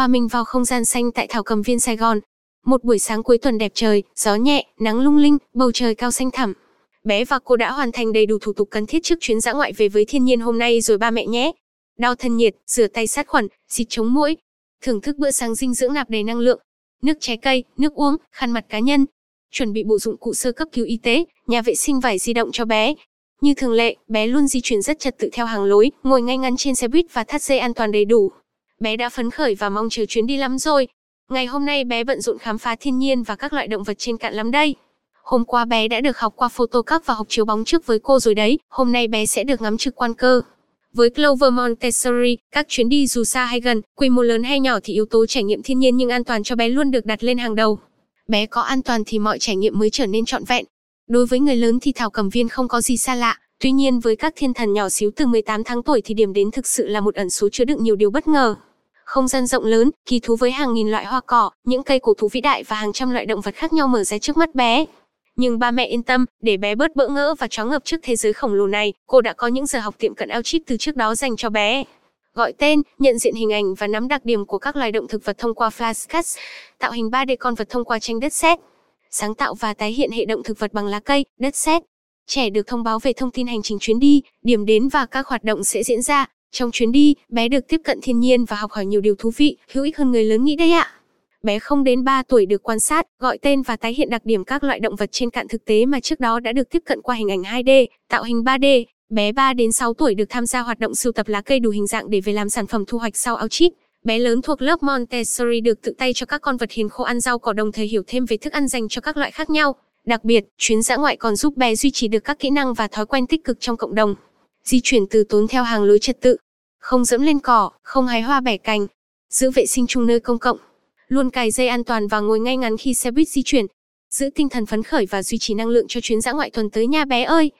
hòa mình vào không gian xanh tại Thảo Cầm Viên Sài Gòn. Một buổi sáng cuối tuần đẹp trời, gió nhẹ, nắng lung linh, bầu trời cao xanh thẳm. Bé và cô đã hoàn thành đầy đủ thủ tục cần thiết trước chuyến dã ngoại về với thiên nhiên hôm nay rồi ba mẹ nhé. Đo thân nhiệt, rửa tay sát khuẩn, xịt chống muỗi. Thưởng thức bữa sáng dinh dưỡng nạp đầy năng lượng. Nước trái cây, nước uống, khăn mặt cá nhân. Chuẩn bị bộ dụng cụ sơ cấp cứu y tế, nhà vệ sinh vải di động cho bé. Như thường lệ, bé luôn di chuyển rất trật tự theo hàng lối, ngồi ngay ngắn trên xe buýt và thắt dây an toàn đầy đủ. Bé đã phấn khởi và mong chờ chuyến đi lắm rồi. Ngày hôm nay bé bận rộn khám phá thiên nhiên và các loại động vật trên cạn lắm đây. Hôm qua bé đã được học qua photocard và học chiếu bóng trước với cô rồi đấy, hôm nay bé sẽ được ngắm trực quan cơ. Với Clover Montessori, các chuyến đi dù xa hay gần, quy mô lớn hay nhỏ thì yếu tố trải nghiệm thiên nhiên nhưng an toàn cho bé luôn được đặt lên hàng đầu. Bé có an toàn thì mọi trải nghiệm mới trở nên trọn vẹn. Đối với người lớn thì Thảo Cầm Viên không có gì xa lạ, tuy nhiên với các thiên thần nhỏ xíu từ 18 tháng tuổi thì điểm đến thực sự là một ẩn số chứa đựng nhiều điều bất ngờ. Không gian rộng lớn, kỳ thú với hàng nghìn loại hoa cỏ, những cây cổ thụ vĩ đại và hàng trăm loại động vật khác nhau mở ra trước mắt bé. Nhưng ba mẹ yên tâm, để bé bớt bỡ ngỡ và choáng ngợp trước thế giới khổng lồ này, cô đã có những giờ học tiệm cận outfit từ trước đó dành cho bé. Gọi tên, nhận diện hình ảnh và nắm đặc điểm của các loài động thực vật thông qua flashcards, tạo hình 3D con vật thông qua tranh đất sét, sáng tạo và tái hiện hệ động thực vật bằng lá cây, đất sét. Trẻ được thông báo về thông tin hành trình chuyến đi, điểm đến và các hoạt động sẽ diễn ra. Trong chuyến đi, bé được tiếp cận thiên nhiên và học hỏi nhiều điều thú vị, hữu ích hơn người lớn nghĩ đấy ạ. Bé 0 đến 3 tuổi được quan sát, gọi tên và tái hiện đặc điểm các loại động vật trên cạn thực tế mà trước đó đã được tiếp cận qua hình ảnh 2D, tạo hình 3D. Bé 3 đến 6 tuổi được tham gia hoạt động sưu tập lá cây đủ hình dạng để về làm sản phẩm thu hoạch sau outfit. Bé lớn thuộc lớp Montessori được tự tay cho các con vật hiền khô ăn rau cỏ đồng thời hiểu thêm về thức ăn dành cho các loại khác nhau. Đặc biệt, chuyến dã ngoại còn giúp bé duy trì được các kỹ năng và thói quen tích cực trong cộng đồng. Di chuyển từ tốn theo hàng lối trật tự, không dẫm lên cỏ, không hái hoa bẻ cành, giữ vệ sinh chung nơi công cộng, luôn cài dây an toàn và ngồi ngay ngắn khi xe buýt di chuyển. Giữ tinh thần phấn khởi và duy trì năng lượng cho chuyến dã ngoại tuần tới nha bé ơi.